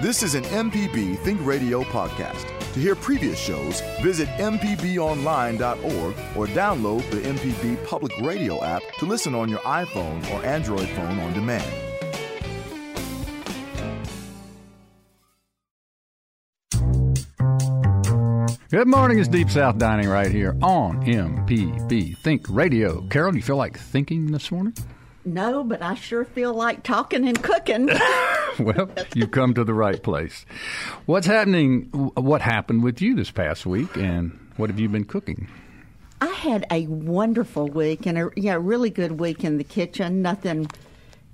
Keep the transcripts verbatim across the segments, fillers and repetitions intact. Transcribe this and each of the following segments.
This is an M P B Think Radio podcast. To hear previous shows, visit m p b online dot org or download the M P B Public Radio app to listen on your iPhone or Android phone on demand. Good morning, it's Deep South Dining right here on M P B Think Radio. Carol, do you feel like thinking this morning? No, but I sure feel like talking and cooking. Well, you've come to the right place. What's happening? What happened with you this past week, and what have you been cooking? I had a wonderful week and a yeah, really good week in the kitchen. Nothing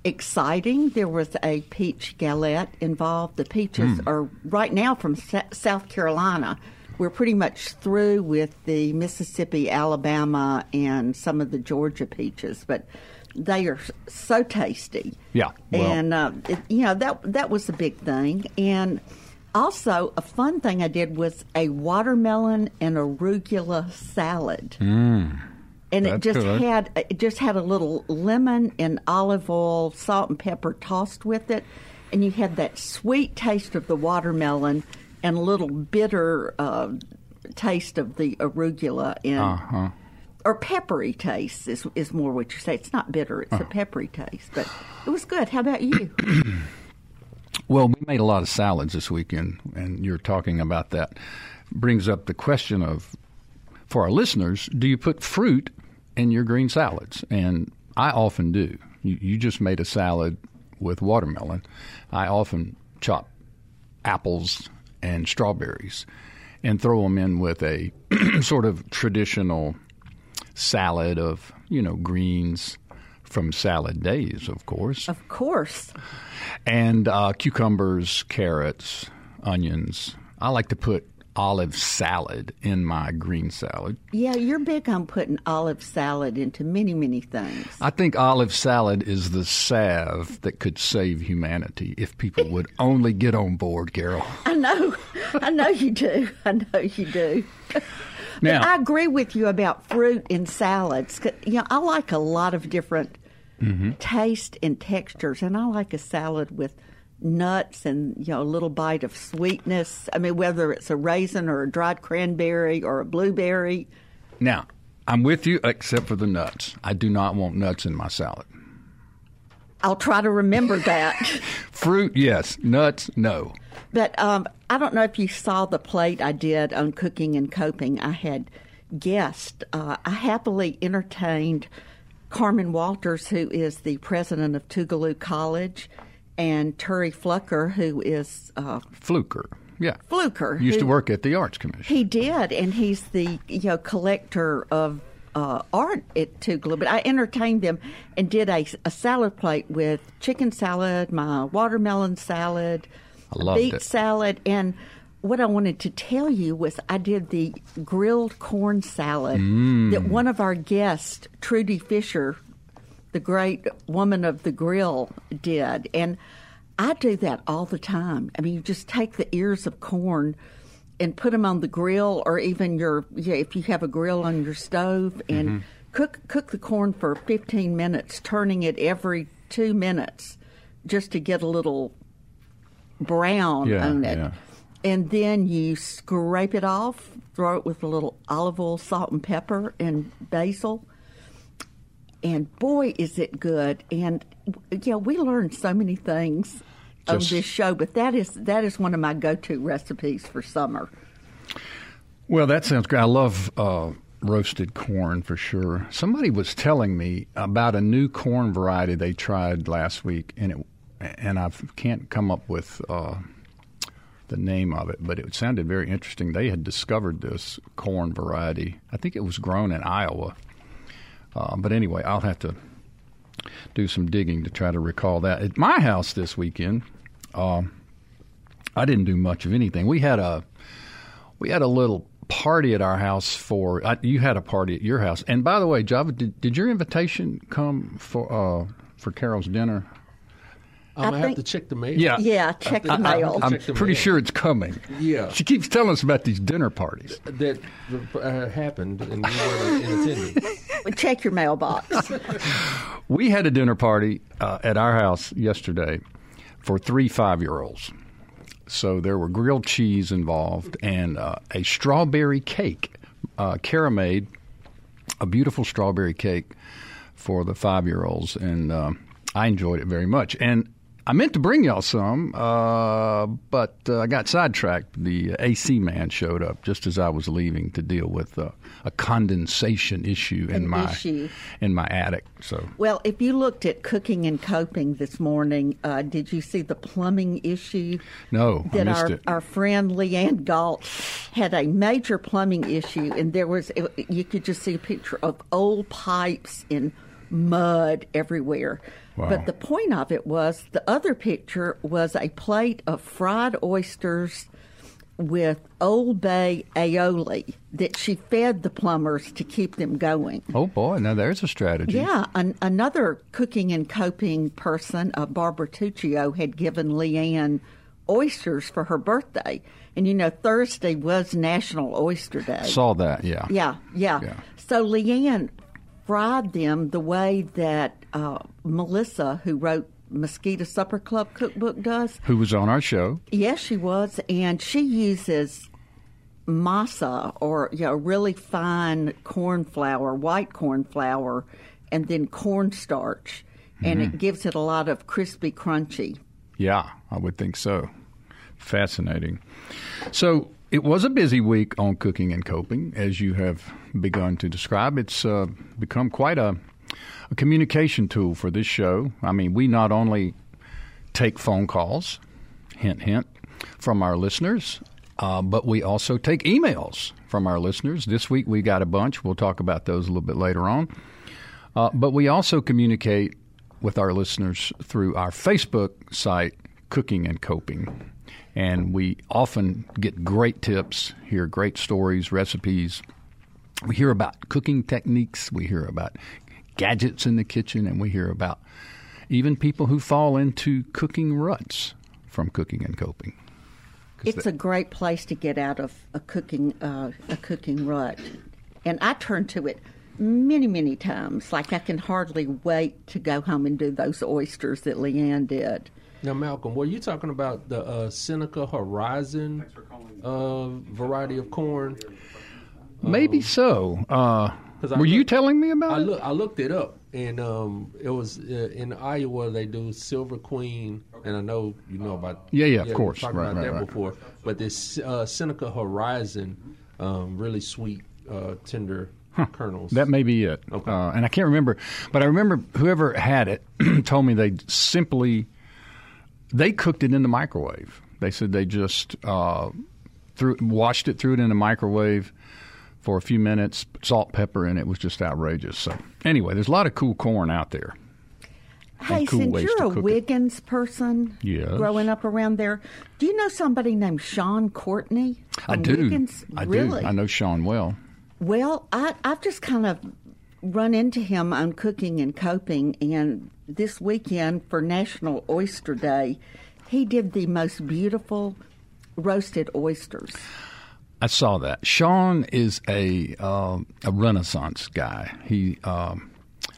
exciting. There was a peach galette involved. The peaches mm. are right now from South Carolina. We're pretty much through with the Mississippi, Alabama, and some of the Georgia peaches, but they are so tasty. Yeah. Well. And, uh, it, you know, that that was a big thing. And also a fun thing I did was a watermelon and arugula salad. Mm. And That's it just good. had it just had a little lemon and olive oil, salt and pepper tossed with it. And you had that sweet taste of the watermelon and a little bitter uh, taste of the arugula, in, uh-huh. or peppery taste is is more what you say. It's not bitter; it's uh-huh. a peppery taste. But it was good. How about you? Well, we made a lot of salads this weekend, and you're talking about that. Brings up the question of, for our listeners, do you put fruit in your green salads? And I often do. You, you just made a salad with watermelon. I often chop apples and strawberries and throw them in with a sort of traditional salad of, you know, greens from salad days, of course. Of course. And uh, cucumbers, carrots, onions. I like to put olive salad in my green salad. Yeah, you're big on putting olive salad into many, many things. I think olive salad is the salve that could save humanity if people would only get on board, Carol. I know. I know you do. I know you do. Now, I agree with you about fruit and salads. You know, I like a lot of different mm-hmm. taste and textures, and I like a salad with nuts and, you know, a little bite of sweetness. I mean, whether it's a raisin or a dried cranberry or a blueberry. Now, I'm with you except for the nuts. I do not want nuts in my salad. I'll try to remember that. Fruit, yes. Nuts, no. But um, I don't know if you saw the plate I did on Cooking and Coping. I had guests. Uh, I happily entertained Carmen Walters, who is the president of Tougaloo College, and Turi Flucker, who is... Uh, Fluker, yeah. Fluker. He used to work at the Arts Commission. He did, and he's the, you know, collector of uh, art at Tougaloo. But I entertained them and did a, a salad plate with chicken salad, my watermelon salad, beet salad. And what I wanted to tell you was I did the grilled corn salad mm. that one of our guests, Trudy Fisher, the great woman of the grill, did. And I do that all the time. I mean, you just take the ears of corn and put them on the grill, or even your, yeah, if you have a grill on your stove, and mm-hmm. cook cook the corn for fifteen minutes, turning it every two minutes just to get a little brown yeah, on it. Yeah. And then you scrape it off, throw it with a little olive oil, salt and pepper, and basil. And boy, is it good! And yeah, we learned so many things on this show. But that is that is one of my go-to recipes for summer. Well, that sounds great. I love uh, roasted corn for sure. Somebody was telling me about a new corn variety they tried last week, and it and I can't come up with uh, the name of it, but it sounded very interesting. They had discovered this corn variety. I think it was grown in Iowa. Uh, but anyway, I'll have to do some digging to try to recall that. At my house this weekend, uh, I didn't do much of anything. We had a we had a little party at our house for I, you had a party at your house. And by the way, Java, did, did your invitation come for uh, for Carol's dinner? I'm going to have to check the mail. Yeah, yeah check the mail. I'm pretty sure it's coming. Yeah. She keeps telling us about these dinner parties. That uh, happened and we weren't in attendance. Check your mailbox. We had a dinner party uh, at our house yesterday for three five-year-olds. So there were grilled cheese involved and uh, a strawberry cake. Uh, Cara made a beautiful strawberry cake for the five-year-olds, and uh, I enjoyed it very much. And I meant to bring y'all some, uh, but uh, I got sidetracked. The A C man showed up just as I was leaving to deal with uh, a condensation issue in An my issue. in my attic. So, well, if you looked at Cooking and Coping this morning, uh, did you see the plumbing issue? No, that I missed our, it. Our friend Leanne Galt had a major plumbing issue, and there was you could just see a picture of old pipes in mud everywhere. Wow. But the point of it was the other picture was a plate of fried oysters with Old Bay aioli that she fed the plumbers to keep them going. Oh, boy. Now, there's a strategy. Yeah. An- another Cooking and Coping person, uh, Barbara Tuccio, had given Leanne oysters for her birthday. And, you know, Thursday was National Oyster Day. Saw that, yeah. Yeah, yeah. yeah. So Leanne fried them the way that uh, Melissa, who wrote Mosquito Supper Club Cookbook, does. Who was on our show. Yes, she was. And she uses masa or you know, really fine corn flour, white corn flour, and then cornstarch. Mm-hmm. And it gives it a lot of crispy, crunchy. Yeah, I would think so. Fascinating. So it was a busy week on Cooking and Coping, as you have begun to describe. It's uh, become quite a, a communication tool for this show. I mean, we not only take phone calls, hint, hint, from our listeners, uh, but we also take emails from our listeners. This week we got a bunch. We'll talk about those a little bit later on. Uh, but we also communicate with our listeners through our Facebook site, Cooking and Coping. And we often get great tips, hear great stories, recipes. We hear about cooking techniques. We hear about gadgets in the kitchen. And we hear about even people who fall into cooking ruts from Cooking and Coping. It's that, a great place to get out of a cooking uh, a cooking rut. And I turn to it many, many times. Like I can hardly wait to go home and do those oysters that Leanne did. Now, Malcolm, were you talking about the uh, Seneca Horizon uh, variety of corn? Maybe um, so. Uh, were looked, you telling me about I look, it? I looked it up, and um, it was uh, in Iowa. They do Silver Queen, and I know you know about yeah, yeah, yeah of course, talked right, about right, that right. before. But this uh, Seneca Horizon, um, really sweet, uh, tender. Huh. Kernels. That may be it. Okay. Uh, and I can't remember, but I remember whoever had it told me they simply. They cooked it in the microwave. They said they just uh, threw, washed it, threw it in the microwave for a few minutes, salt, pepper, and it was just outrageous. So anyway, there's a lot of cool corn out there. Hey, cool since you're a Wiggins it. person yes. growing up around there, do you know somebody named Sean Courtney? I do. Wiggins? I really? do. I know Sean well. Well, I, I've just kind of run into him on Cooking and Coping, and this weekend for National Oyster Day, he did the most beautiful roasted oysters. I saw that. Sean is a uh, a Renaissance guy. He, um,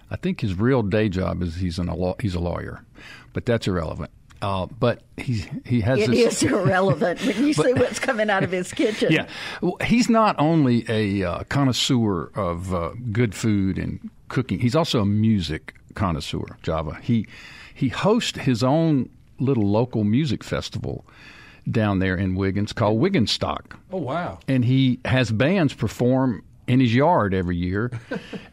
I think, his real day job is he's an he's a lawyer, but that's irrelevant. Uh, but he he has it this, is irrelevant when you but, see what's coming out of his kitchen. Yeah, well, he's not only a uh, connoisseur of uh, good food and cooking. He's also a music connoisseur, Java. He he hosts his own little local music festival down there in Wiggins called Wigginstock. Oh, wow. And he has bands perform in his yard every year,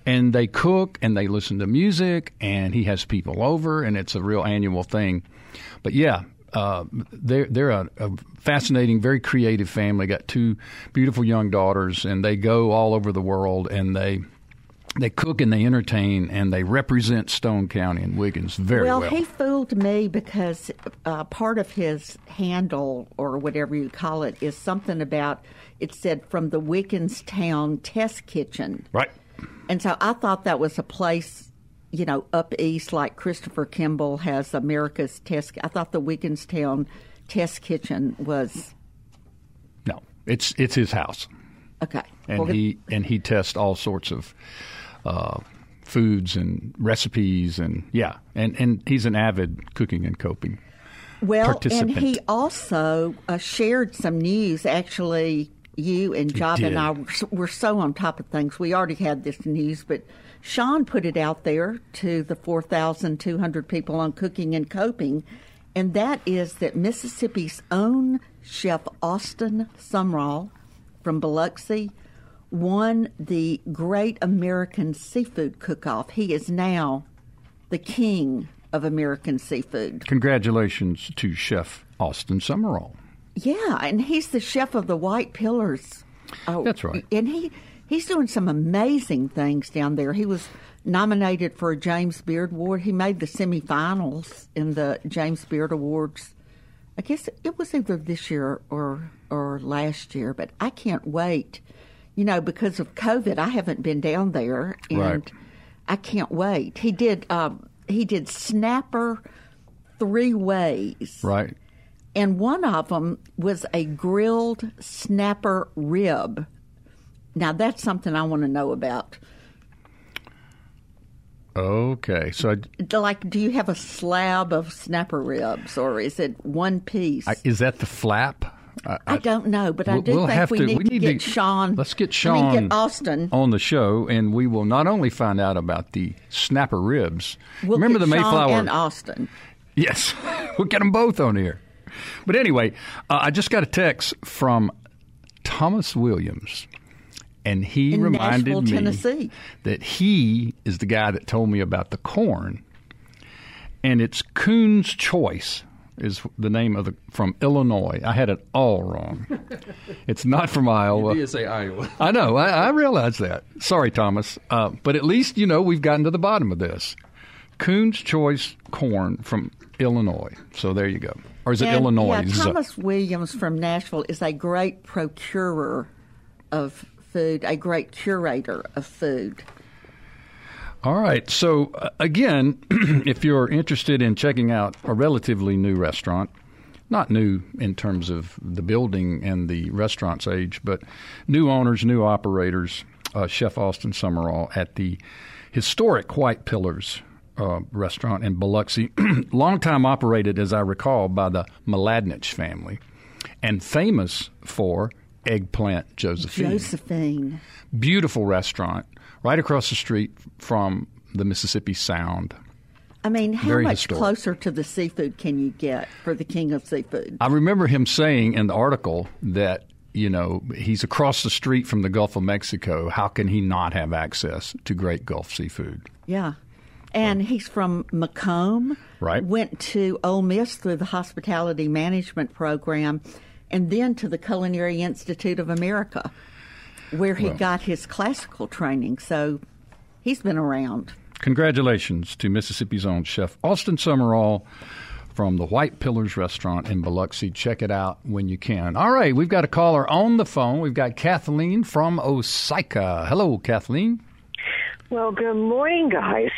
and they cook and they listen to music, and he has people over, and it's a real annual thing. But, yeah, uh, they're, they're a, a fascinating, very creative family. Got two beautiful young daughters, and they go all over the world, and they – They cook and they entertain, and they represent Stone County and Wiggins very well. Well, he fooled me because uh, part of his handle, or whatever you call it, is something about, it said, from the Wiggins Town Test Kitchen. Right. And so I thought that was a place, you know, up east, like Christopher Kimball has America's Test. I thought the Wiggins Town Test Kitchen was. No, it's it's his house. Okay. And well, he and he tests all sorts of Uh, foods and recipes, and yeah, and, and he's an avid Cooking and Coping well, participant. And he also uh, shared some news, actually. You and Job and I were so on top of things. We already had this news, but Sean put it out there to the four thousand two hundred people on Cooking and Coping, and that is that Mississippi's own chef Austin Sumrall from Biloxi won the Great American Seafood Cook-Off. He is now the king of American seafood. Congratulations to Chef Austin Sumrall. Yeah, and he's the chef of the White Pillars. Oh, that's right. And he, he's doing some amazing things down there. He was nominated for a James Beard Award. He made the semifinals in the James Beard Awards. I guess it was either this year or or last year, but I can't wait. You know, because of COVID, I haven't been down there, and right. I can't wait. He did um, he did snapper three ways. Right. And one of them was a grilled snapper rib. Now, that's something I want to know about. Okay. So, I, like, do you have a slab of snapper ribs, or is it one piece? I, is that the flap? I, I don't know, but I do we'll think we, to, need we need to get to, Sean. Let's get Sean we get Austin. on the show, and we will not only find out about the snapper ribs. We'll Remember get the Mayflower? Sean and Austin. Yes. We'll get them both on here. But anyway, uh, I just got a text from Thomas Williams, and he in reminded Nashville, me Tennessee. that he is the guy that told me about the corn, and it's Coon's Choice is the name of the from Illinois. I had it all wrong. It's not from Iowa. You did say Iowa. I know. I, I realize that. Sorry, Thomas. Uh, but at least, you know, we've gotten to the bottom of this. Coon's Choice corn from Illinois. So there you go. Or is it and, Illinois? Yeah, Thomas Williams from Nashville is a great procurer of food, a great curator of food. All right. So, uh, again, if you're interested in checking out a relatively new restaurant, not new in terms of the building and the restaurant's age, but new owners, new operators, uh, Chef Austin Sumrall at the historic White Pillars Uh, restaurant in Biloxi, long time operated, as I recall, by the Miladinich family, and famous for Eggplant Josephine. Josephine. Beautiful restaurant right across the street from the Mississippi Sound. I mean, how Very much historic. Closer to the seafood can you get for the king of seafood? I remember him saying in the article that, you know, he's across the street from the Gulf of Mexico. How can he not have access to great Gulf seafood? Yeah. And he's from Macomb, right. Went to Ole Miss through the hospitality management program, and then to the Culinary Institute of America, where he well, got his classical training. So he's been around. Congratulations to Mississippi's own Chef Austin Sumrall from the White Pillars Restaurant in Biloxi. Check it out when you can. All right, we've got a caller on the phone. We've got Kathleen from Osaka. Hello, Kathleen. Well, good morning, guys.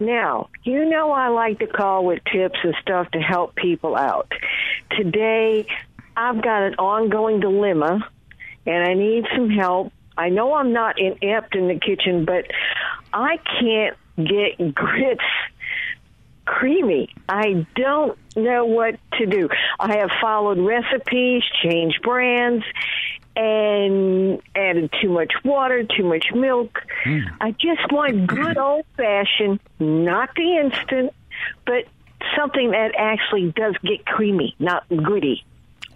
Now, you know I like to call with tips and stuff to help people out. Today, I've got an ongoing dilemma, and I need some help. I know I'm not inept in the kitchen, but I can't get grits creamy. I don't know what to do. I have followed recipes, changed brands, and added too much water, too much milk. Mm. I just want good old-fashioned, not the instant, but something that actually does get creamy, not gritty.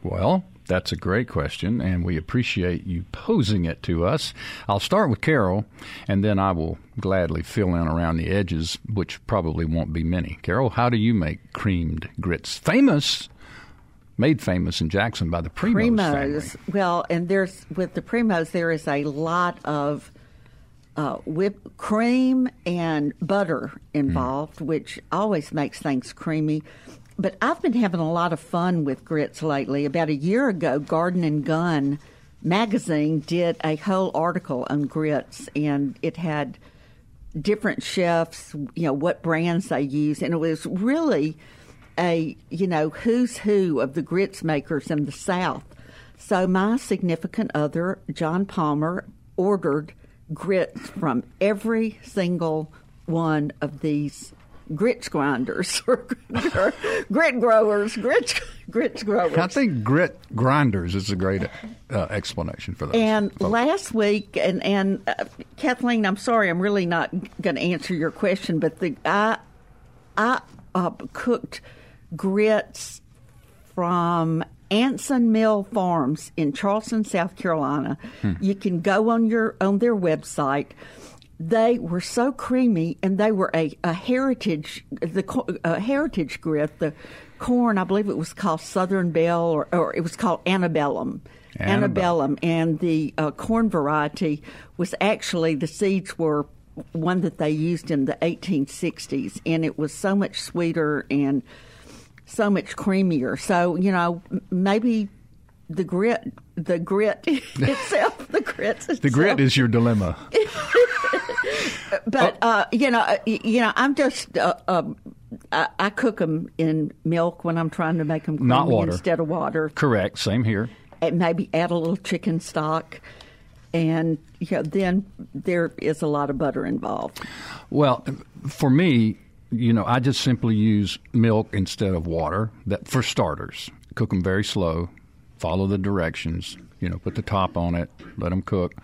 Well, that's a great question, and we appreciate you posing it to us. I'll start with Carol, and then I will gladly fill in around the edges, which probably won't be many. Carol, how do you make creamed grits? Famous Made famous in Jackson by the Primos. Primos. Family. Well, and there's with the Primos, there is a lot of uh, whipped cream and butter involved, mm. which always makes things creamy. But I've been having a lot of fun with grits lately. About a year ago, Garden and Gun magazine did a whole article on grits, and it had different chefs, you know, what brands they use, and it was really a, you know, who's who of the grits makers in the South. So my significant other, John Palmer, ordered grits from every single one of these grit grinders or, or grit growers, grit grit growers. I think grit grinders is a great uh, explanation for that. And folks. last week, and and uh, Kathleen, I'm sorry, I'm really not going to answer your question, but the I I uh, cooked grits from Anson Mill Farms in Charleston, South Carolina. Hmm. You can go on your on their website. They were so creamy, and they were a, a heritage the a heritage grit. The corn, I believe it was called Southern Belle, or, or it was called Antebellum. Antebellum, Antebellum. And the uh, corn variety was actually, the seeds were one that they used in the eighteen sixties, and it was so much sweeter and so much creamier. So, you know, maybe the grit, the grit itself, the grits itself. The grit is your dilemma. But oh. uh, you know, you know, I'm just uh, uh, I, I cook them in milk when I'm trying to make them creamy, not water, instead of water. Correct. Same here. And maybe add a little chicken stock, and you know, then there is a lot of butter involved. Well, for me, you know, I just simply use milk instead of water. That for starters, cook them very slow, follow the directions. You know, put the top on it, let them cook.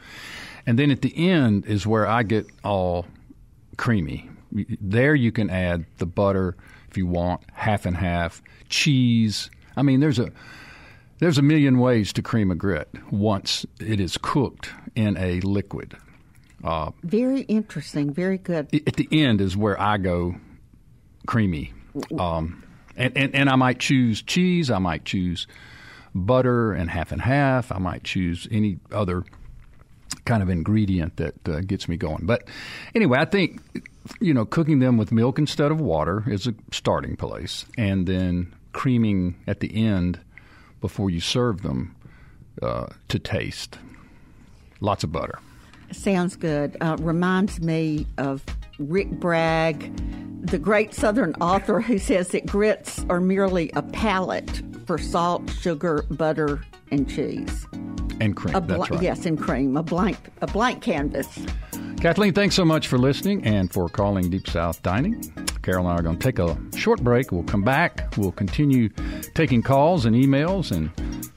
And then at the end is where I get all creamy. There you can add the butter if you want, half and half, cheese. I mean, there's a there's a million ways to cream a grit once it is cooked in a liquid. Uh, very interesting, very good. At the end is where I go creamy. Um, and, and, and I might choose cheese, I might choose butter and half and half, I might choose any other kind of ingredient that uh, gets me going. But anyway, I think, you know, cooking them with milk instead of water is a starting place, and then creaming at the end before you serve them uh, to taste. Lots of butter. Sounds good. Uh, reminds me of Rick Bragg, the great Southern author, who says that grits are merely a palate for salt, sugar, butter, and cheese. And cream, bl- that's right. Yes, and cream, a blank a blank canvas. Kathleen, thanks so much for listening and for calling Deep South Dining. Carol and I are going to take a short break. We'll come back. We'll continue taking calls and emails and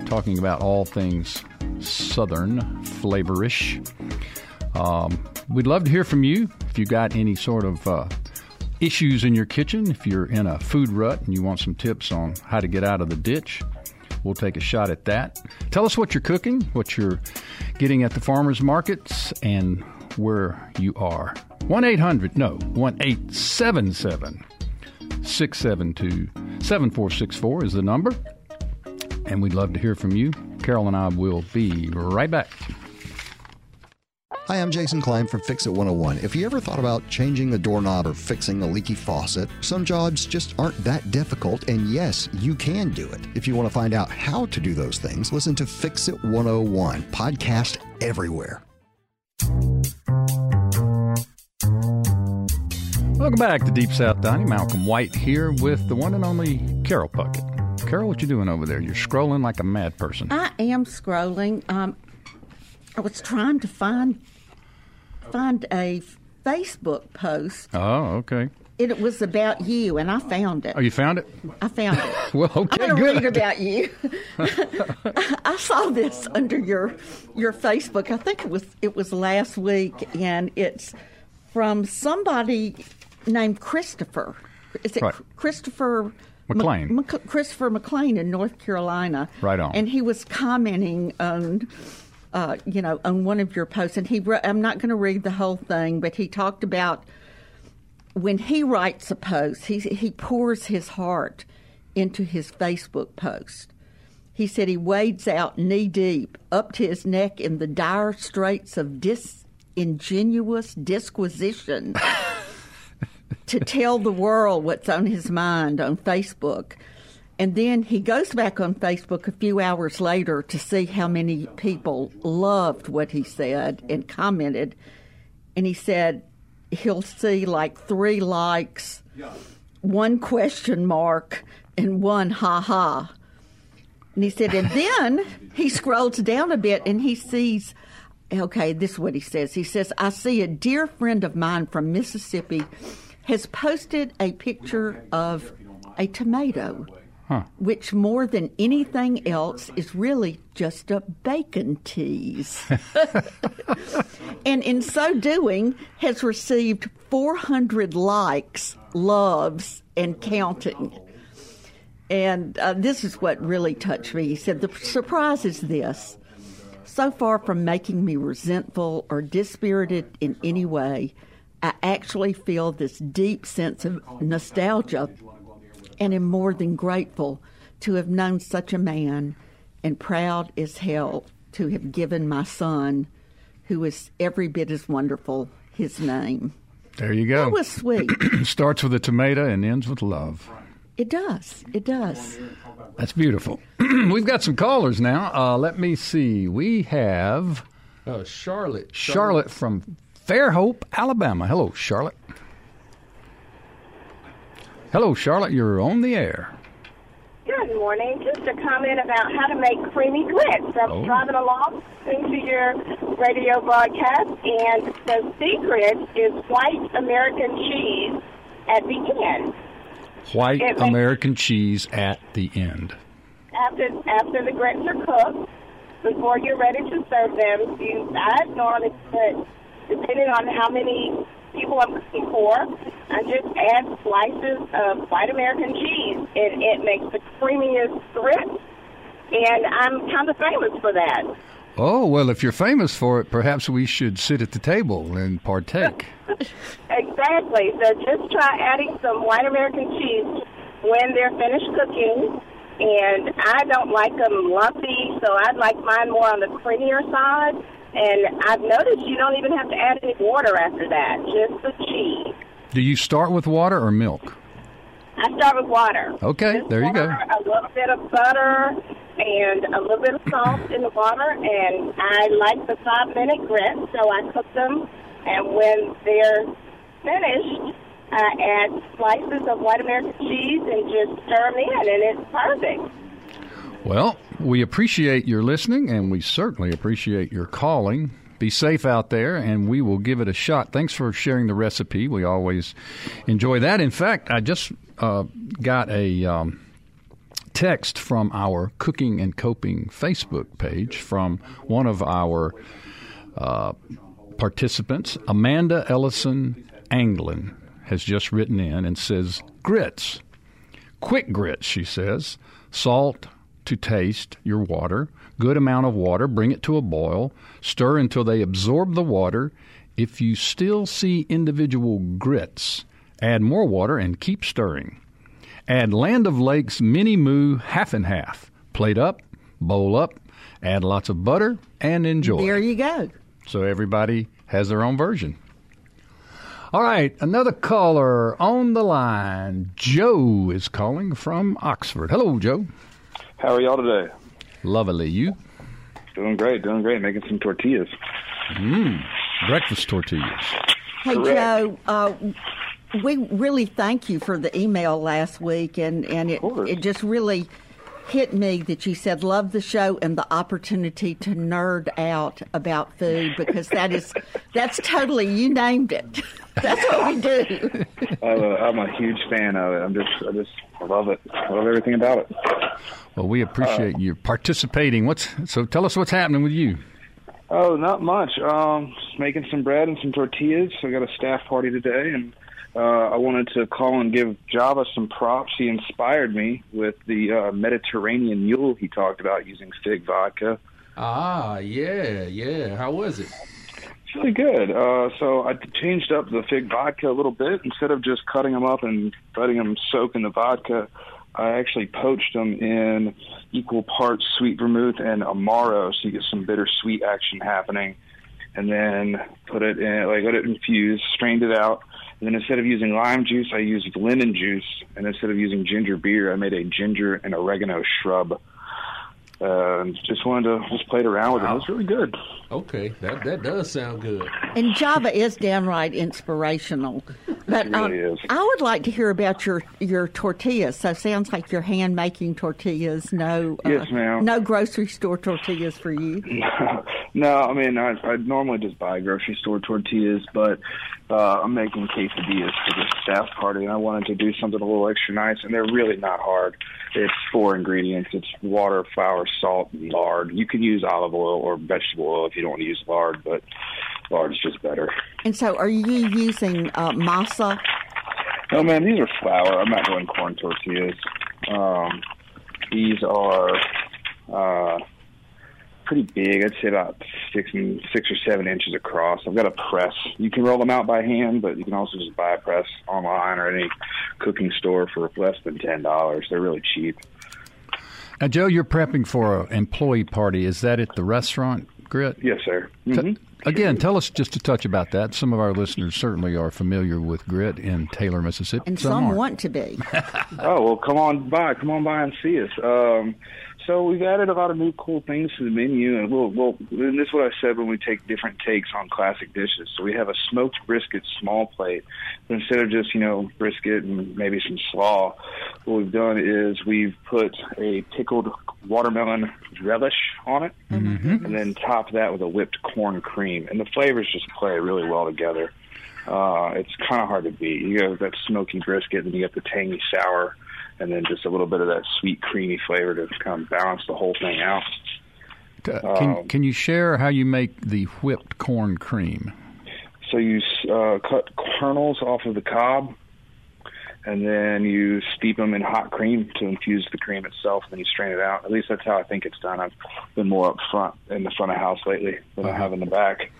talking about all things Southern flavorish. Um, we'd love to hear from you if you got any sort of uh, issues in your kitchen, if you're in a food rut and you want some tips on how to get out of the ditch. We'll take a shot at that. Tell us what you're cooking, what you're getting at the farmers markets, and where you are. one eight hundred, no, one eight seven seven, six seven two, seven four six four is the number. And we'd love to hear from you. Carol and I will be right back. Hi, I'm Jason Klein from Fix It one oh one. If you ever thought about changing a doorknob or fixing a leaky faucet, some jobs just aren't that difficult, and yes, you can do it. If you want to find out how to do those things, listen to Fix It one oh one, podcast everywhere. Welcome back to Deep South Dining. Malcolm White here with the one and only Carol Puckett. Carol, what you doing over there? You're scrolling like a mad person. I am scrolling. Um, I was trying to find... find a Facebook post. Oh, okay. It, it was about you, and I found it. Oh, you found it? I found it. Well, okay, I'm going to read about you. I, I saw this under your your Facebook. I think it was it was last week, and it's from somebody named Christopher. Is it right. Christopher McLean? M- M- Christopher McLean in North Carolina. Right on. And he was commenting on... Uh, you know, on one of your posts, and he re- I'm not going to read the whole thing, but he talked about when he writes a post, he he pours his heart into his Facebook post. He said he wades out knee deep, up to his neck in the dire straits of disingenuous disquisition to tell the world what's on his mind on Facebook. And then he goes back on Facebook a few hours later to see how many people loved what he said and commented. And he said he'll see like three likes, one question mark, and one ha-ha. And he said, and then he scrolls down a bit and he sees, okay, this is what he says. He says, I see a dear friend of mine from Mississippi has posted a picture of a tomato, huh. which more than anything else is really just a bacon tease. And in so doing, has received four hundred likes, loves, and counting. And uh, this is what really touched me. He said, "The surprise is this. So far from making me resentful or dispirited in any way, I actually feel this deep sense of nostalgia and am more than grateful to have known such a man and proud as hell to have given my son, who is every bit as wonderful, his name." There you go. That was sweet. Starts with a tomato and ends with love. It does. It does. That's beautiful. We've got some callers now. Uh, let me see. We have uh, Charlotte. Charlotte from Fairhope, Alabama. Hello, Charlotte. Hello, Charlotte. You're on the air. Good morning. Just a comment about how to make creamy grits. I'm oh. driving along, listening to your radio broadcast, and the secret is white American cheese at the end. White it American makes, cheese at the end. After after the grits are cooked, before you're ready to serve them, you I normally put, depending on how many people I'm cooking for, I just add slices of white American cheese, and it makes the creamiest grits, and I'm kind of famous for that. Oh, well, if you're famous for it, perhaps we should sit at the table and partake. Exactly. So just try adding some white American cheese when they're finished cooking. And I don't like them lumpy, so I'd like mine more on the creamier side. And I've noticed you don't even have to add any water after that, just the cheese. Do you start with water or milk? I start with water. Okay, just there you water, go. A little bit of butter and a little bit of salt in the water. And I like the five-minute grits, so I cook them. And when they're finished, I add slices of white American cheese and just stir them in, and it's perfect. Well, we appreciate your listening, and we certainly appreciate your calling. Be safe out there, and we will give it a shot. Thanks for sharing the recipe. We always enjoy that. In fact, I just uh, got a um, text from our Cooking and Coping Facebook page from one of our uh participants. Amanda Ellison Anglin has just written in and says, "Grits. Quick grits," she says. "Salt to taste, your water. Good amount of water. Bring it to a boil. Stir until they absorb the water. If you still see individual grits, add more water and keep stirring. Add Land of Lakes Mini Moo half and half. Plate up, bowl up, add lots of butter, and enjoy." There you go. So everybody has their own version. All right, another caller on the line. Joe is calling from Oxford. Hello, Joe. How are y'all today? Lovely. You? Doing great, doing great. Making some tortillas. Mm, breakfast tortillas. Hey, Correct. Joe, uh, we really thank you for the email last week, and, and it, it just really hit me that you said, "Love the show and the opportunity to nerd out about food," because that is, that's totally, you named it. That's what we do. I'm a, I'm a huge fan of it. I'm just, I just love it. I love everything about it. Well, we appreciate uh, you participating. What's so? Tell us what's happening with you. Oh, not much. Um, just making some bread and some tortillas. I got a staff party today, and Uh, I wanted to call and give Java some props. He inspired me with the uh, Mediterranean mule he talked about using fig vodka. Ah, yeah, yeah. How was it? It's really good. Uh, so I changed up the fig vodka a little bit. Instead of just cutting them up and letting them soak in the vodka, I actually poached them in equal parts sweet vermouth and Amaro, so you get some bittersweet action happening. And then put it in, like, let it infuse, strained it out. And then instead of using lime juice, I used lemon juice. And instead of using ginger beer, I made a ginger and oregano shrub. Uh, just wanted to just played around with it. It was really good. Okay, that that does sound good. And Java is downright inspirational. But um, really is. I would like to hear about your, your tortillas. So it sounds like you're hand making tortillas. No, uh, yes, ma'am. No grocery store tortillas for you. No, no I mean I, I normally just buy grocery store tortillas, but uh, I'm making quesadillas for the staff party, and I wanted to do something a little extra nice. And they're really not hard. It's four ingredients. It's water, flour, salt, and lard. You can use olive oil or vegetable oil if you don't want to use lard, but lard is just better. And so are you using uh, masa? No, man, these are flour. I'm not doing corn tortillas. Um, these are uh, pretty big. I'd say about six, and, six or seven inches across. I've got a press. You can roll them out by hand, but you can also just buy a press online or any cooking store for less than ten dollars. They're really cheap. Now, Joe, you're prepping for an employee party. Is that at the restaurant, Grit? Yes, sir. Mm-hmm. T- Again, tell us just a touch about that. Some of our listeners certainly are familiar with Grit in Taylor, Mississippi. And some, some want to be. Oh, well, come on by. Come on by and see us. Um, so we've added a lot of new cool things to the menu. And, we'll, we'll, and this is what I said when we take different takes on classic dishes. So we have a smoked brisket small plate. But instead of just, you know, brisket and maybe some slaw, what we've done is we've put a pickled watermelon relish on it, mm-hmm. and then top that with a whipped corn cream, and the flavors just play really well together. Uh, it's kind of hard to beat. You have that smoky brisket, and you get the tangy sour, and then just a little bit of that sweet, creamy flavor to kind of balance the whole thing out. Uh, can um, Can you share how you make the whipped corn cream? So you uh, cut kernels off of the cob, and then you steep them in hot cream to infuse the cream itself, and then you strain it out. At least that's how I think it's done. I've been more up front in the front of house lately than uh-huh. I have in the back.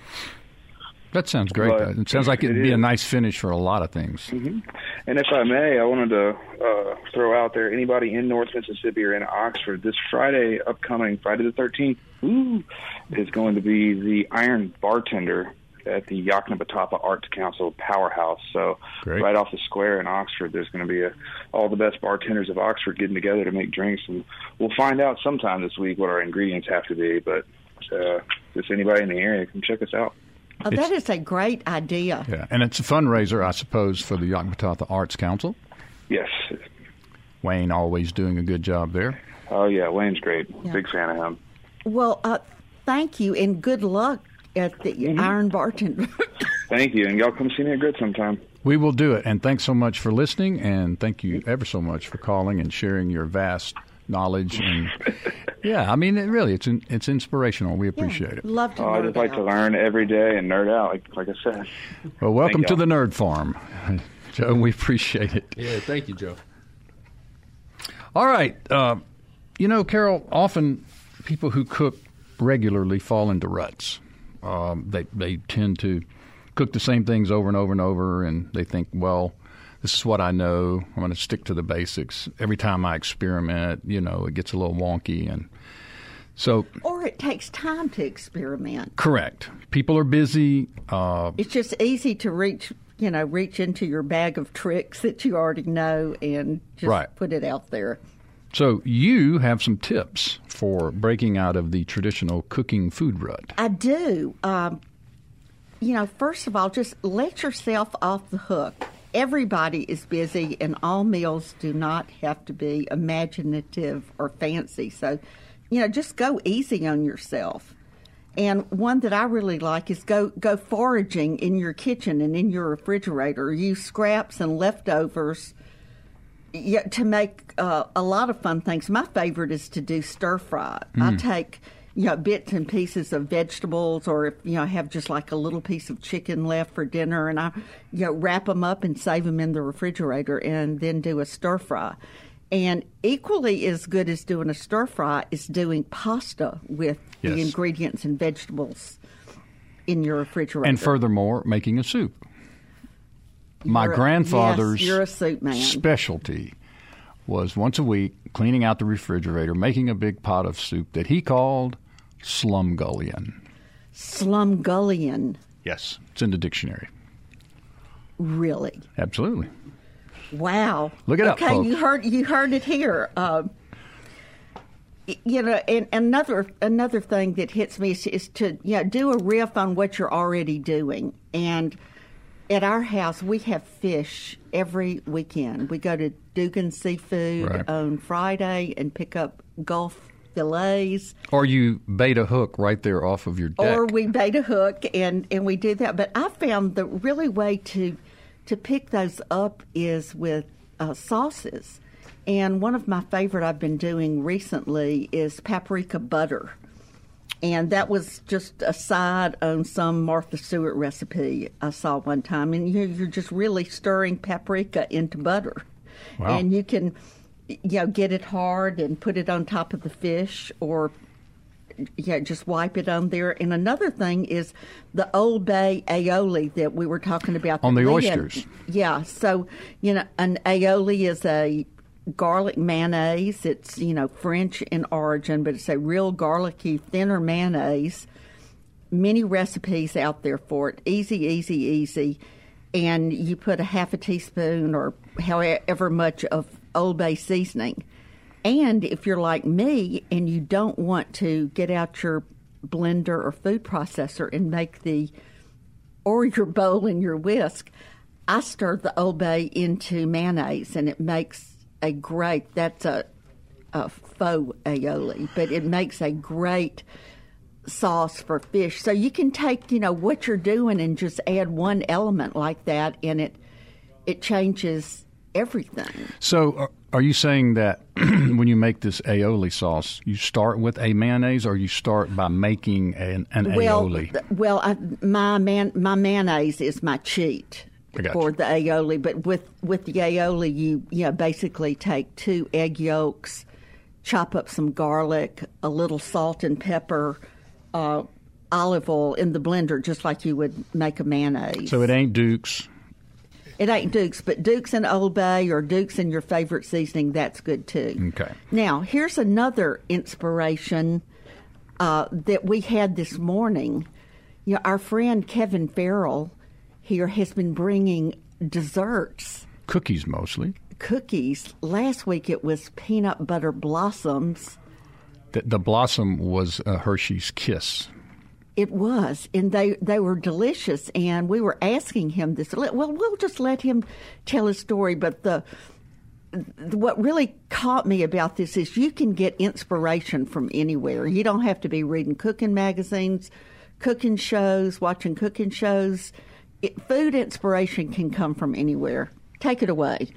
That sounds great, but though. It sounds like it'd it be is. a nice finish for a lot of things. Mm-hmm. And if I may, I wanted to uh, throw out there, anybody in North Mississippi or in Oxford, this Friday, upcoming Friday the thirteenth, ooh, is going to be the Iron Bartender at the Yoknapatawpha Arts Council Powerhouse. So Great. Right off the square in Oxford, there's going to be a, all the best bartenders of Oxford getting together to make drinks. And we'll find out sometime this week what our ingredients have to be. But uh, if anybody in the area can check us out. Oh, that it's, is a great idea. Yeah, and it's a fundraiser, I suppose, for the Yoknapatawpha Arts Council. Yes. Wayne always doing a good job there. Oh, yeah, Wayne's great. Yeah. Big fan of him. Well, uh, thank you, and good luck at the mm-hmm. Iron Bartender. Thank you, and y'all come see me at Grit sometime. We will do it, and thanks so much for listening, and thank you ever so much for calling and sharing your vast knowledge. And yeah, I mean, it really, it's in, it's inspirational. We appreciate yeah, it. Love to oh, I just like out. to learn every day and nerd out, like, like I said. Well, welcome thank to y'all. The Nerd Farm, Joe. We appreciate it. Yeah, thank you, Joe. All right. Uh, you know, Carol, often people who cook regularly fall into ruts. Um, they they tend to cook the same things over and over and over, and they think, well, this is what I know. I'm going to stick to the basics. Every time I experiment, you know, it gets a little wonky, and so or it takes time to experiment. Correct. People are busy. Uh, it's just easy to reach, you know, reach into your bag of tricks that you already know and just right. put it out there. So you have some tips for breaking out of the traditional cooking food rut. I do. Um, you know, first of all, just let yourself off the hook. Everybody is busy, and all meals do not have to be imaginative or fancy. So, you know, just go easy on yourself. And one that I really like is go, go foraging in your kitchen and in your refrigerator. Use scraps and leftovers. Yeah, to make uh, a lot of fun things. My favorite is to do stir fry. Mm. I take, you know, bits and pieces of vegetables, or if, you know, I have just like a little piece of chicken left for dinner, and I, you know, wrap them up and save them in the refrigerator, and then do a stir fry. And equally as good as doing a stir fry is doing pasta with yes. the ingredients and vegetables in your refrigerator. And furthermore, making a soup. My you're grandfather's a, yes, you're a soup man. Specialty was once a week cleaning out the refrigerator, making a big pot of soup that he called Slumgullion. Slumgullion. Yes, it's in the dictionary. Really? Absolutely. Wow. Look it okay, up, folks. You heard you heard it here. Uh, you know, and another another thing that hits me is, is to you know do a riff on what you're already doing and. At our house, we have fish every weekend. We go to Dugan Seafood right. on Friday and pick up Gulf fillets. Or you bait a hook right there off of your deck. Or we bait a hook, and, and we do that. But I found the really way to to pick those up is with uh, sauces. And one of my favorite I've been doing recently is paprika butter. And that was just a side on some Martha Stewart recipe I saw one time. And you're just really stirring paprika into butter. Wow. And you can, you know, get it hard and put it on top of the fish or, yeah, just wipe it on there. And another thing is the Old Bay aioli that we were talking about. On the lid. Oysters. Yeah. So, you know, an aioli is a garlic mayonnaise. It's, you know, French in origin, but it's a real garlicky, thinner mayonnaise. Many recipes out there for it. Easy, easy, easy. And you put a half a teaspoon or however much of Old Bay seasoning. And if you're like me and you don't want to get out your blender or food processor and make the, or your bowl and your whisk, I stir the Old Bay into mayonnaise and it makes a great, that's a, a faux aioli, but it makes a great sauce for fish. So you can take, you know, what you're doing and just add one element like that, and it it changes everything. So are, are you saying that when you make this aioli sauce, you start with a mayonnaise or you start by making an, an well, aioli? Th- well, I, my man, my mayonnaise is my cheat. For you. The aioli, but with, with the aioli, you you know, basically take two egg yolks, chop up some garlic, a little salt and pepper, uh, olive oil in the blender, just like you would make a mayonnaise. So it ain't Duke's. It ain't Duke's, but Duke's in Old Bay or Duke's in your favorite seasoning, that's good too. Okay. Now, here's another inspiration uh, that we had this morning. You know, our friend Kevin Farrell here has been bringing desserts. Cookies mostly. Cookies. Last week it was peanut butter blossoms. The, the blossom was a Hershey's Kiss. It was, and they, they were delicious, and we were asking him this. Well, we'll just let him tell his story, but the what really caught me about this is you can get inspiration from anywhere. You don't have to be reading cooking magazines, cooking shows, watching cooking shows. It, food inspiration can come from anywhere. Take it away.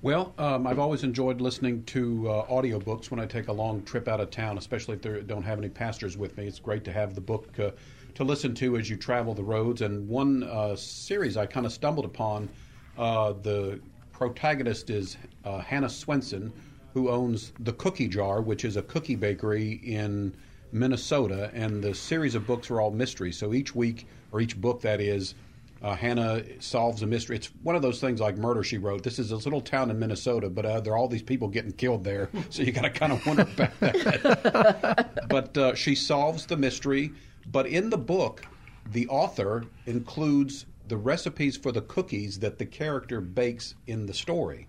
Well, um, I've always enjoyed listening to uh, audiobooks when I take a long trip out of town, especially if I don't have any pastors with me. It's great to have the book uh, to listen to as you travel the roads. And one uh, series I kind of stumbled upon, uh, the protagonist is uh, Hannah Swenson, who owns The Cookie Jar, which is a cookie bakery in Minnesota. And the series of books are all mysteries. So each week, or each book that is, Uh, Hannah solves a mystery. It's one of those things like Murder, She Wrote. This is this little town in Minnesota, but uh, there are all these people getting killed there, so you got to kind of wonder about that. But uh, she solves the mystery. But in the book, the author includes the recipes for the cookies that the character bakes in the story.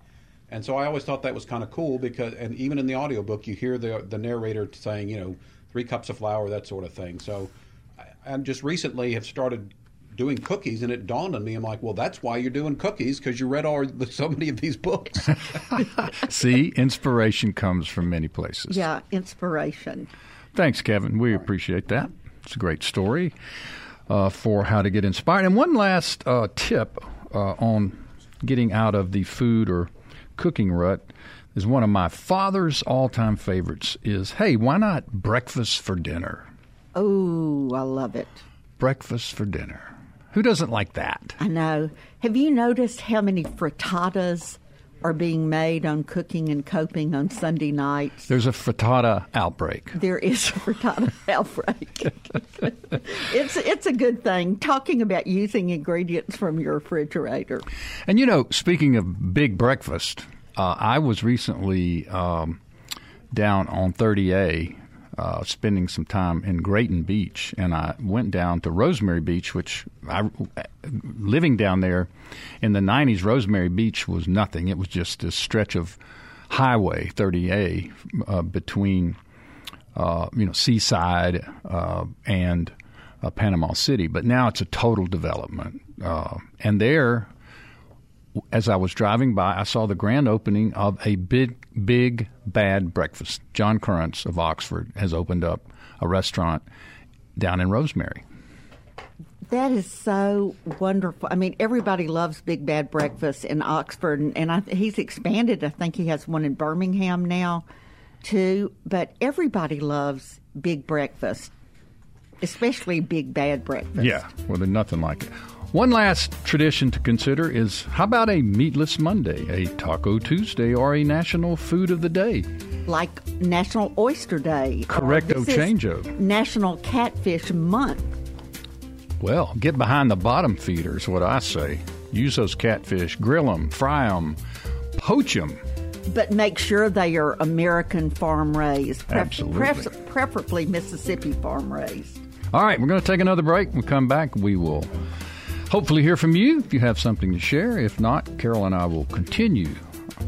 And so I always thought that was kind of cool because, and even in the audiobook, you hear the the narrator saying, you know, three cups of flour, that sort of thing. So I, I just recently have started doing cookies, and it dawned on me, I'm like, well, that's why you're doing cookies, because you read all so many of these books. See, inspiration comes from many places. Yeah, inspiration. Thanks, Kevin. We appreciate that. It's a great story uh, for how to get inspired. And one last uh, tip uh, on getting out of the food or cooking rut is one of my father's all-time favorites is, hey, why not breakfast for dinner? Oh, I love it. Breakfast for dinner. Who doesn't like that? I know. Have you noticed how many frittatas are being made on Cooking and Coping on Sunday nights? There's a frittata outbreak. There is a frittata outbreak. It's it's a good thing, talking about using ingredients from your refrigerator. And, you know, speaking of big breakfast, uh, I was recently um, down on thirty A Uh, spending some time in Grayton Beach, and I went down to Rosemary Beach, which I, living down there in the nineties, Rosemary Beach was nothing. It was just this stretch of highway thirty A uh, between, uh, you know, Seaside uh, and uh, Panama City. But now it's a total development. Uh, and there, as I was driving by, I saw the grand opening of a big, big bad breakfast. John Currents of Oxford has opened up a restaurant down in Rosemary. That is so wonderful. I mean, everybody loves Big Bad Breakfast in Oxford, and, and I, he's expanded. I think he has one in Birmingham now, too. But everybody loves Big Breakfast, especially Big Bad Breakfast. Yeah, well, there's nothing like it. One last tradition to consider is, how about a Meatless Monday, a Taco Tuesday, or a National Food of the Day? Like National Oyster Day. Correcto Chango. National Catfish Month. Well, get behind the bottom feeder is what I say. Use those catfish, grill them, fry them, poach them. But make sure they are American farm-raised. Pref- Absolutely. Pref- preferably Mississippi farm-raised. All right, we're going to take another break. When we come back, we will hopefully hear from you if you have something to share. If not, Carol and I will continue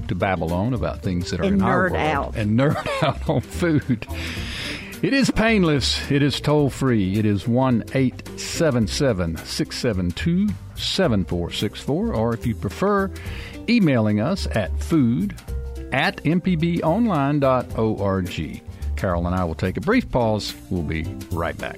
to babble on about things that are and in our world. Out. And nerd out on food. It is painless. It is toll-free. It is one eight seven seven, six seven two, seven four six four. Or if you prefer, emailing us at food at m p b online dot org. Carol and I will take a brief pause. We'll be right back.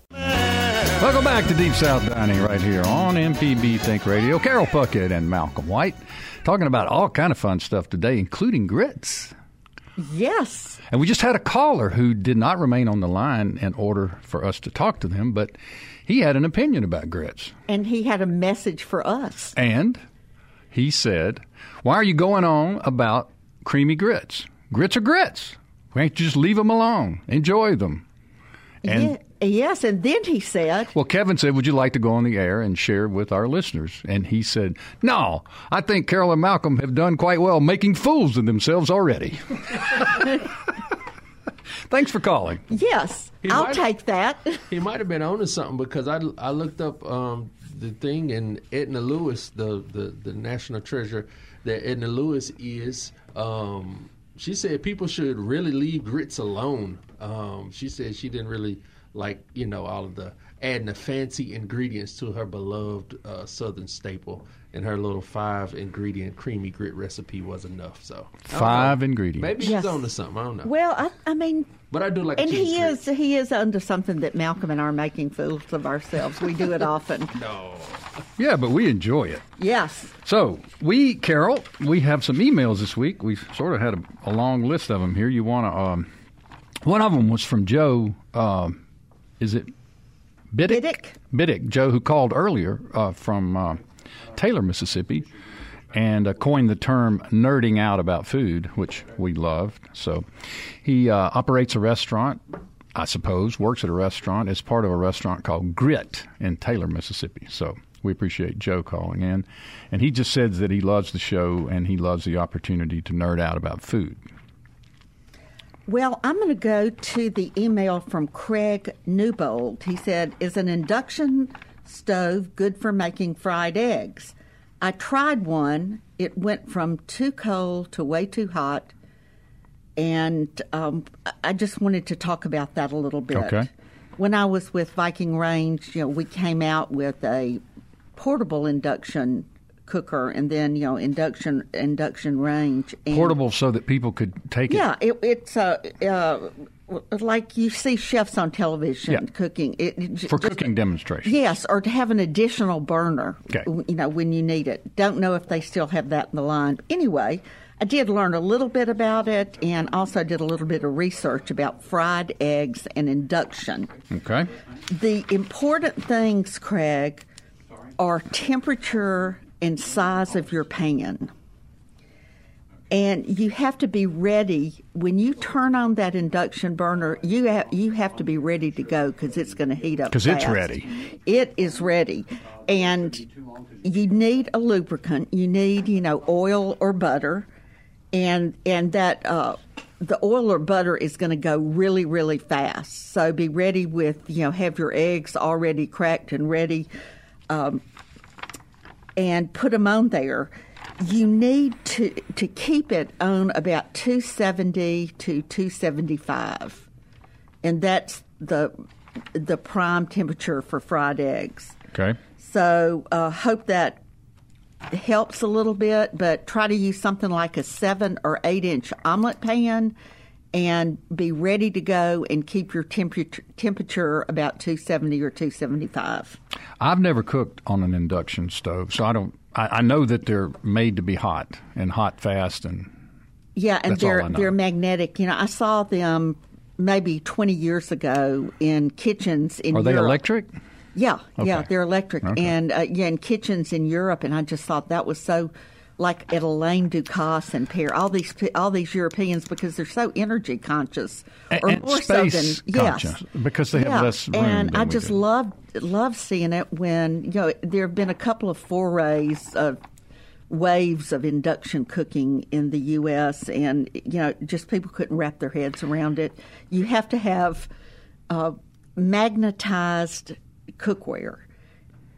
Welcome back to Deep South Dining right here on M P B Think Radio. Carol Puckett and Malcolm White talking about all kind of fun stuff today, including grits. Yes. And we just had a caller who did not remain on the line in order for us to talk to them, but he had an opinion about grits. And he had a message for us. And he said, why are you going on about creamy grits? Grits are grits. Why don't you just leave them alone? Enjoy them. And yeah. Yes, and then he said... Well, Kevin said, would you like to go on the air and share with our listeners? And he said, no, I think Carol and Malcolm have done quite well making fools of themselves already. Thanks for calling. Yes, he I'll take that. He might have been on to something, because I, I looked up um, the thing, and Edna Lewis, the, the, the national treasure that Edna Lewis is... Um, she said people should really leave grits alone. Um, she said she didn't really... like, you know, all of the adding the fancy ingredients to her beloved uh, Southern staple, and her little five ingredient creamy grit recipe was enough. So five ingredients. Maybe yes. She's on to something. I don't know. Well, I, I mean, but I do like. And he grit. is he is on to something that Malcolm and I are making fools of ourselves. We do it often. No. Yeah, but we enjoy it. Yes. So we, Carol, we have some emails this week. We sort of had a, a long list of them here. You want to? Um, one of them was from Joe. Um, Is it Biddick? Biddick? Biddick, Joe, who called earlier uh, from uh, Taylor, Mississippi, and uh, coined the term nerding out about food, which we loved. So he uh, operates a restaurant, I suppose, works at a restaurant, as part of a restaurant called Grit in Taylor, Mississippi. So we appreciate Joe calling in. And he just says that he loves the show and he loves the opportunity to nerd out about food. Well, I'm going to go to the email from Craig Newbold. He said, is an induction stove good for making fried eggs? I tried one. It went from too cold to way too hot. And um, I just wanted to talk about that a little bit. Okay. When I was with Viking Range, you know, we came out with a portable induction cooker, and then, you know, induction induction range. And portable so that people could take yeah, it. Yeah, it, it's uh, uh, like you see chefs on television yeah. cooking. It, it, For just, cooking demonstrations. Yes, or to have an additional burner, okay. you know, when you need it. Don't know if they still have that in the line. Anyway, I did learn a little bit about it, and also did a little bit of research about fried eggs and induction. Okay. The important things, Craig, are temperature and size of your pan. And you have to be ready. When you turn on that induction burner, you, ha- you have to be ready to go because it's going to heat up fast. Because it's ready. It is ready. And you need a lubricant. You need, you know, oil or butter. And and that uh, the oil or butter is going to go really, really fast. So be ready with, you know, have your eggs already cracked and ready um, and put them on there. You need to, to keep it on about two seventy to two seventy-five, and that's the the prime temperature for fried eggs. Okay. So uh, hope that helps a little bit, but try to use something like a seven or eight inch omelet pan, and be ready to go and keep your temperature temperature about two seventy or two seventy-five. I've never cooked on an induction stove, so I don't. I know that they're made to be hot and hot fast, and yeah, and that's they're all I know. They're magnetic. You know, I saw them maybe twenty years ago in kitchens in Europe. Are they electric? Yeah, okay. yeah, they're electric, okay. and uh, yeah, in kitchens in Europe. And I just thought that was so, like at Elaine Ducasse and Pear, all these all these Europeans, because they're so energy conscious, and, or and more space so than conscious, yes, because they have yeah. less room. And than I we just do. love. Love seeing it when, you know, there have been a couple of forays of waves of induction cooking in the U S, and, you know, just people couldn't wrap their heads around it. You have to have uh, magnetized cookware.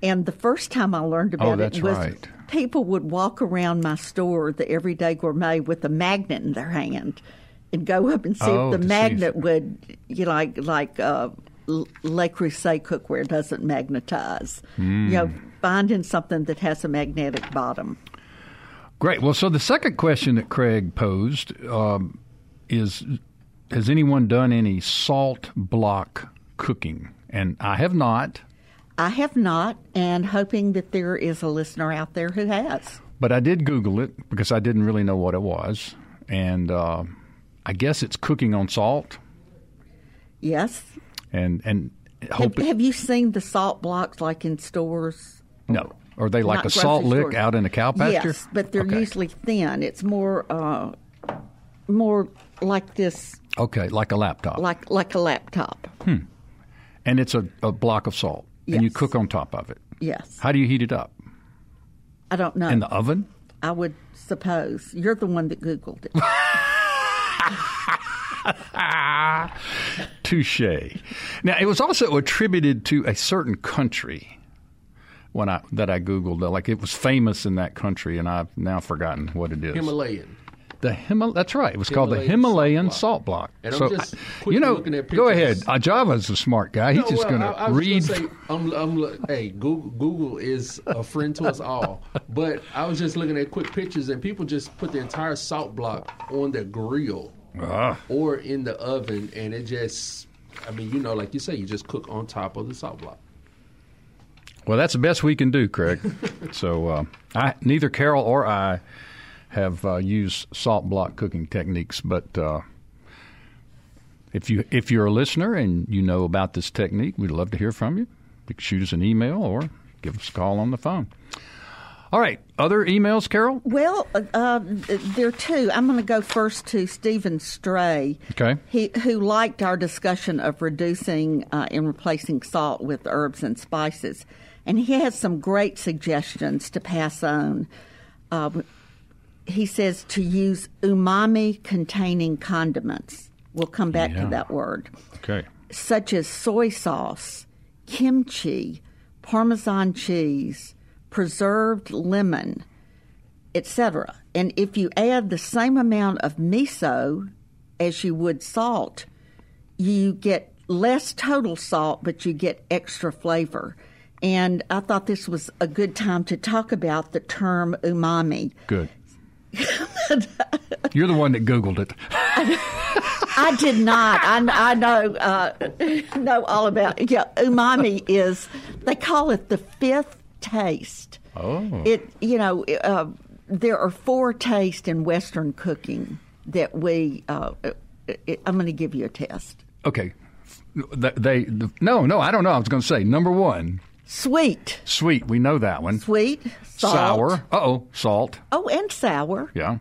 And the first time I learned about oh, that's it was right. people would walk around my store, the Everyday Gourmet, with a magnet in their hand and go up and see oh, if the magnet see. would, you know, like, like, uh, Le Creuset cookware doesn't magnetize. Mm. You know, finding something that has a magnetic bottom. Great. Well, so the second question that Craig posed um, is, has anyone done any salt block cooking? And I have not. I have not, and hoping that there is a listener out there who has. But I did Google it because I didn't really know what it was. And uh, I guess it's cooking on salt. Yes. And and hope have, have you seen the salt blocks like in stores? No. Are they like Not a salt lick stores. out in a cow pasture? Yes, but they're okay. usually thin. It's more uh, more like this. Okay, like a laptop. Like like a laptop. Hmm. And it's a, a block of salt. Yes. And you cook on top of it. Yes. How do you heat it up? I don't know. In the oven? I would suppose. You're the one that Googled it. Touche. Now, it was also attributed to a certain country when I that I Googled. Like, it was famous in that country, and I've now forgotten what it is. Himalayan. The Himal- That's right. It was Himalayan called the Himalayan Salt Block. Salt block. And I'm so, just I, you know, looking at pictures. Go ahead. Ajava's a smart guy. He's no, just well, going to read. Say, I'm, I'm, hey, Google, Google is a friend to us all. But I was just looking at quick pictures, and people just put the entire salt block on their grill. Uh, or in the oven, and it just, I mean, you know, like you say, you just cook on top of the salt block. Well, that's the best we can do, Craig. so uh, I, neither Carol or I have uh, used salt block cooking techniques, but uh, if, you, if you're a listener and you know about this technique, we'd love to hear from you. You can shoot us an email or give us a call on the phone. All right. Other emails, Carol? Well, uh, there are two. I'm going to go first to Stephen Stray, okay. he, who liked our discussion of reducing uh, and replacing salt with herbs and spices. And he has some great suggestions to pass on. Uh, he says to use umami-containing condiments. We'll come back yeah. to that word. Okay. Such as soy sauce, kimchi, Parmesan cheese, preserved lemon, et cetera. And if you add the same amount of miso as you would salt, you get less total salt, but you get extra flavor. And I thought this was a good time to talk about the term umami. Good. You're the one that Googled it. I did not. I, I know uh, know all about it. Yeah, umami is, they call it the fifth taste. Oh. It, you know, uh, there are four tastes in Western cooking that we, uh, it, I'm going to give you a test. Okay. They, they no, no, I don't know. I was going to say, number one. Sweet. Sweet. We know that one. Sweet. Salt. Sour. Uh-oh. Salt. Oh, and sour. Yeah.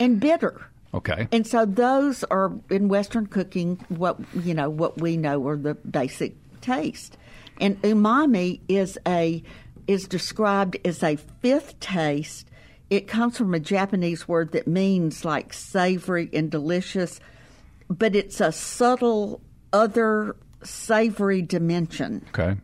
and bitter. Okay. And so those are, in Western cooking, what you know, what we know are the basic taste. And umami is a is described as a fifth taste. It comes from a Japanese word that means like savory and delicious, but it's a subtle other savory dimension. Okay.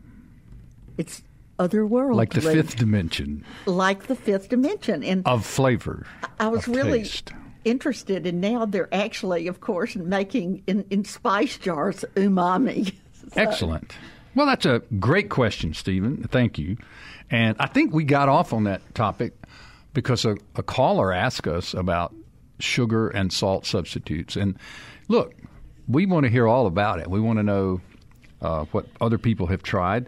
It's otherworldly. Like the fifth dimension. Like the fifth dimension. And of flavor. I was really taste. interested, and now they're actually, of course, making in, in spice jars umami. So. Excellent. Well, that's a great question, Stephen. Thank you. And I think we got off on that topic because a, a caller asked us about sugar and salt substitutes. And look, we want to hear all about it. We want to know uh, what other people have tried.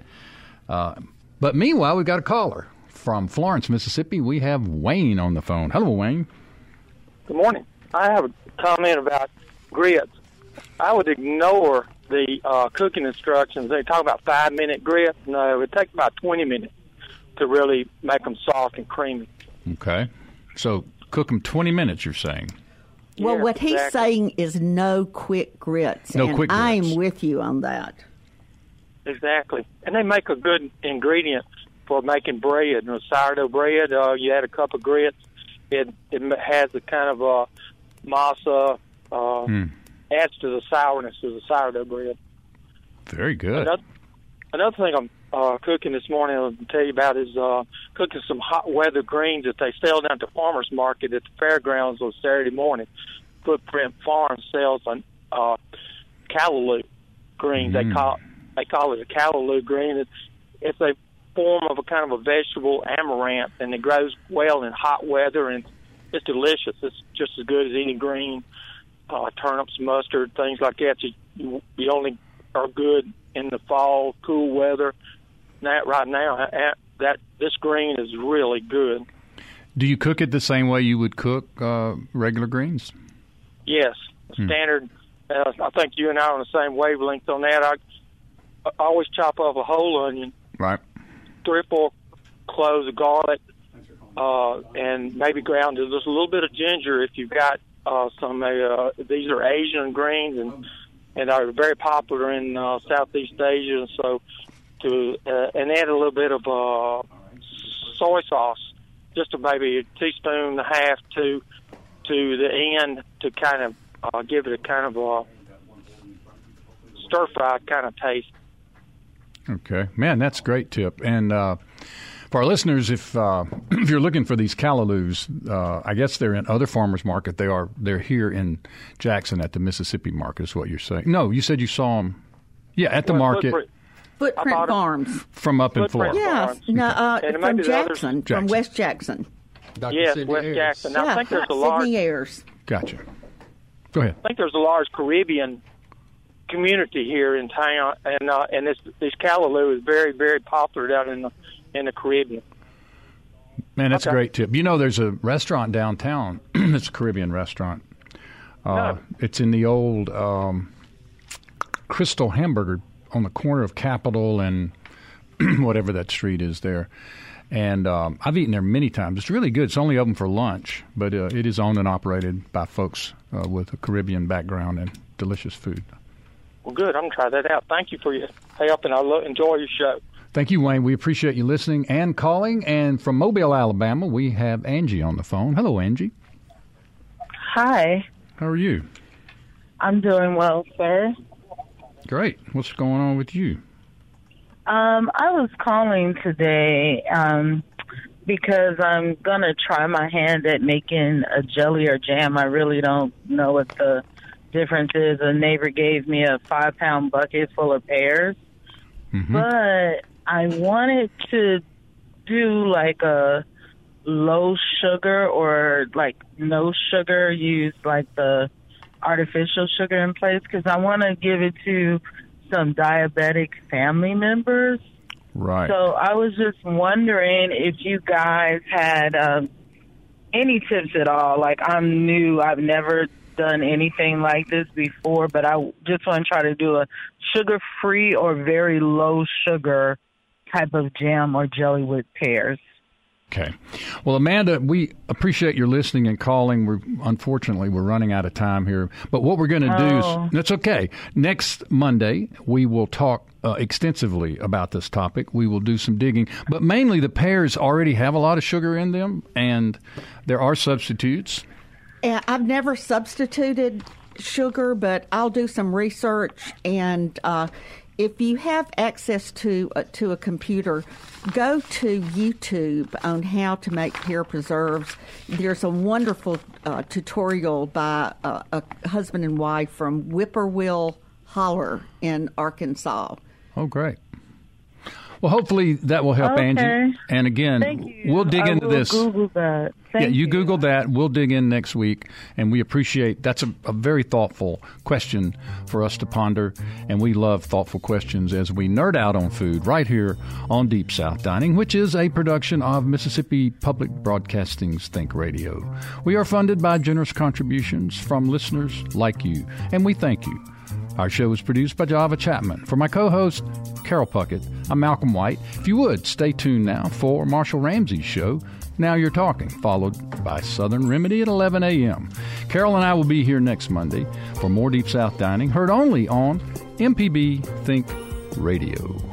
Uh, but meanwhile, we've got a caller from Florence, Mississippi. We have Wayne on the phone. Hello, Wayne. Good morning. I have a comment about grits. I would ignore the uh, cooking instructions. They talk about five-minute grits. No, it would take about twenty minutes to really make them soft and creamy. Okay. So cook them twenty minutes, you're saying? Well, yeah, what exactly. he's saying is no quick grits. No and quick grits. I'm with you on that. Exactly. And they make a good ingredient for making bread. You know, sourdough bread, uh, you add a cup of grits. It, it has the kind of uh, masa, uh, mm. adds to the sourness of the sourdough bread. Very good. Another, another thing I'm uh, cooking this morning I'll tell you about is uh, cooking some hot weather greens that they sell down at the farmer's market at the fairgrounds on Saturday morning. Footprint Farm sells on uh, Callaloo greens. Mm. They call they call it a Callaloo green. It's, it's a form of a kind of a vegetable amaranth, and it grows well in hot weather, and it's delicious. It's just as good as any green, uh, turnips, mustard, things like that. So you, you only are good in the fall, cool weather. That right now, that, that this green is really good. Do you cook it the same way you would cook uh, regular greens? Yes, hmm. standard. Uh, I think you and I are on the same wavelength on that. I, I always chop up a whole onion. Right. Three or four cloves of garlic, uh, and maybe ground just a little bit of ginger if you've got uh, some. Uh, these are Asian greens and and are very popular in uh, Southeast Asia. And so, to uh, and add a little bit of uh, soy sauce, just a, maybe a teaspoon and a half to to the end to kind of uh, give it a kind of a stir fry kind of taste. Okay. Man, that's a great tip. And uh, for our listeners, if uh, if you're looking for these Callaloos, uh, I guess they're in other farmers' market. They are, they're here in Jackson at the Mississippi market is what you're saying. No, you said you saw them. Yeah, at the well, market. Footprint, footprint Farms. From up in Florida. Yes. Okay. No, uh, from Jackson, Jackson, from West Jackson. Doctor Yes, Sidney West Ayers. Jackson. Now, yeah, I think there's a large... Sidney Ayers. Gotcha. Go ahead. I think there's a large Caribbean community here in town, and uh, and this this Callaloo is very very popular down in the in the Caribbean. Man, that's okay. a great tip. You know, there's a restaurant downtown. It's a Caribbean restaurant. Uh, no. It's in the old um, Crystal Hamburger on the corner of Capitol and whatever that street is there. And um, I've eaten there many times. It's really good. It's only open for lunch, but uh, it is owned and operated by folks uh, with a Caribbean background and delicious food. Well, good. I'm going to try that out. Thank you for your help, and I lo- enjoy your show. Thank you, Wayne. We appreciate you listening and calling. And from Mobile, Alabama, we have Angie on the phone. Hello, Angie. Hi. How are you? I'm doing well, sir. Great. What's going on with you? Um, I was calling today um, because I'm going to try my hand at making a jelly or jam. I really don't know what the difference is. A neighbor gave me a five pound bucket full of pears, mm-hmm. but I wanted to do like a low sugar or like no sugar, use like the artificial sugar in place, because I want to give it to some diabetic family members. Right. So I was just wondering if you guys had um, any tips at all. Like, I'm new, I've never done anything like this before, but I just want to try to do a sugar-free or very low sugar type of jam or jelly with pears. Okay. Well, Amanda, we appreciate your listening and calling. We're unfortunately, we're running out of time here. But what we're going to oh. do is, that's okay. Next Monday, we will talk uh, extensively about this topic. We will do some digging. But mainly the pears already have a lot of sugar in them, and there are substitutes. Yeah, I've never substituted sugar, but I'll do some research. And uh, if you have access to uh, to a computer, go to YouTube on how to make pear preserves. There's a wonderful uh, tutorial by uh, a husband and wife from Whippoorwill Holler in Arkansas. Oh, great. Well, hopefully that will help, okay. Angie. And again, Thank you. we'll dig I into will this. Google that. Thank yeah, you, you Google that. We'll dig in next week. And we appreciate that's a, a very thoughtful question for us to ponder. And we love thoughtful questions as we nerd out on food right here on Deep South Dining, which is a production of Mississippi Public Broadcasting's Think Radio. We are funded by generous contributions from listeners like you, and we thank you. Our show is produced by Java Chapman. For my co-host, Carol Puckett, I'm Malcolm White. If you would, stay tuned now for Marshall Ramsey's show, Now You're Talking, followed by Southern Remedy at eleven a.m. Carol and I will be here next Monday for more Deep South Dining, heard only on M P B Think Radio.